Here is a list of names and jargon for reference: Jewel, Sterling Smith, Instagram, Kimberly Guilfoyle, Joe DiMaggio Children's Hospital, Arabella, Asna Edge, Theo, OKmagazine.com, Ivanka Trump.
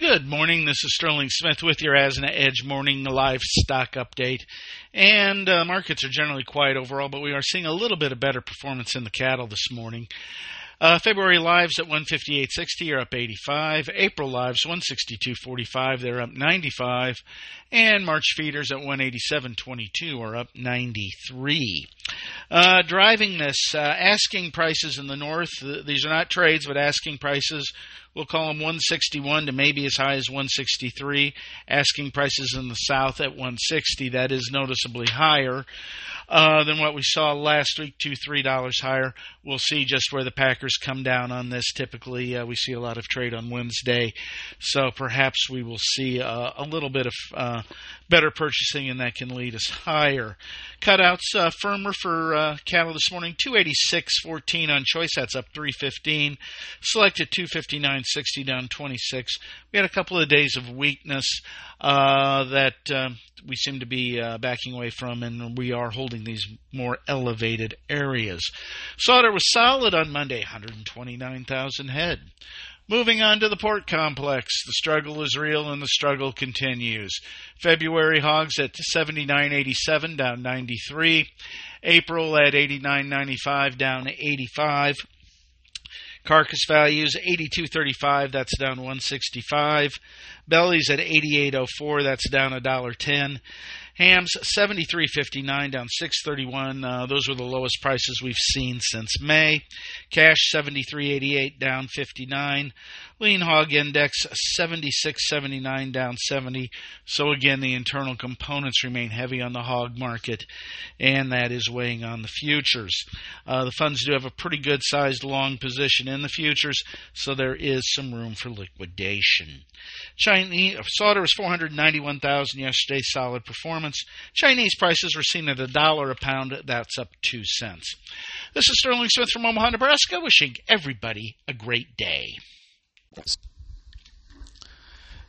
Good morning, this is Sterling Smith with your Asna Edge morning livestock update. And markets are generally quiet overall, but we are seeing a little bit of better performance in the cattle this morning. February lives at 158.60 are up 85. April lives 162.45, they're up 95. And March feeders at 187.22 are up 93. Driving this, asking prices in the north, these are not trades, but asking prices, we'll call them 161 to maybe as high as 163. Asking prices in the south at 160, that is noticeably higher than what we saw last week, $2-3 higher. We'll see just where the packers come down on this. Typically, we see a lot of trade on Wednesday, so perhaps we will see a little bit of better purchasing, and that can lead us higher. Cutouts firmer for cattle this morning, 286.14 on choice, that's up 3.15. Selected 259.60 down 26. We had a couple of days of weakness that we seem to be backing away from, and we are holding these more elevated areas. Slaughter was solid on Monday, 129,000 head. Moving on to the pork complex, the struggle is real and the struggle continues. February hogs at 79.87, down 93. April at 89.95, down 85. Carcass values, 82.35, that's down 165. Bellies at 88.04, that's down $1.10. Hams, 73.59, down 6.31. Those were the lowest prices we've seen since May. Cash, 73.88, down 59. Lean hog index, 76.79, down 70. So again, the internal components remain heavy on the hog market, and that is weighing on the futures. The funds do have a pretty good-sized long position in the futures, so there is some room for liquidation. Slaughter was 491,000 yesterday, solid performance. Chinese prices were seen at $1 a pound. That's up 2 cents. This is Sterling Smith from Omaha, Nebraska, wishing everybody a great day.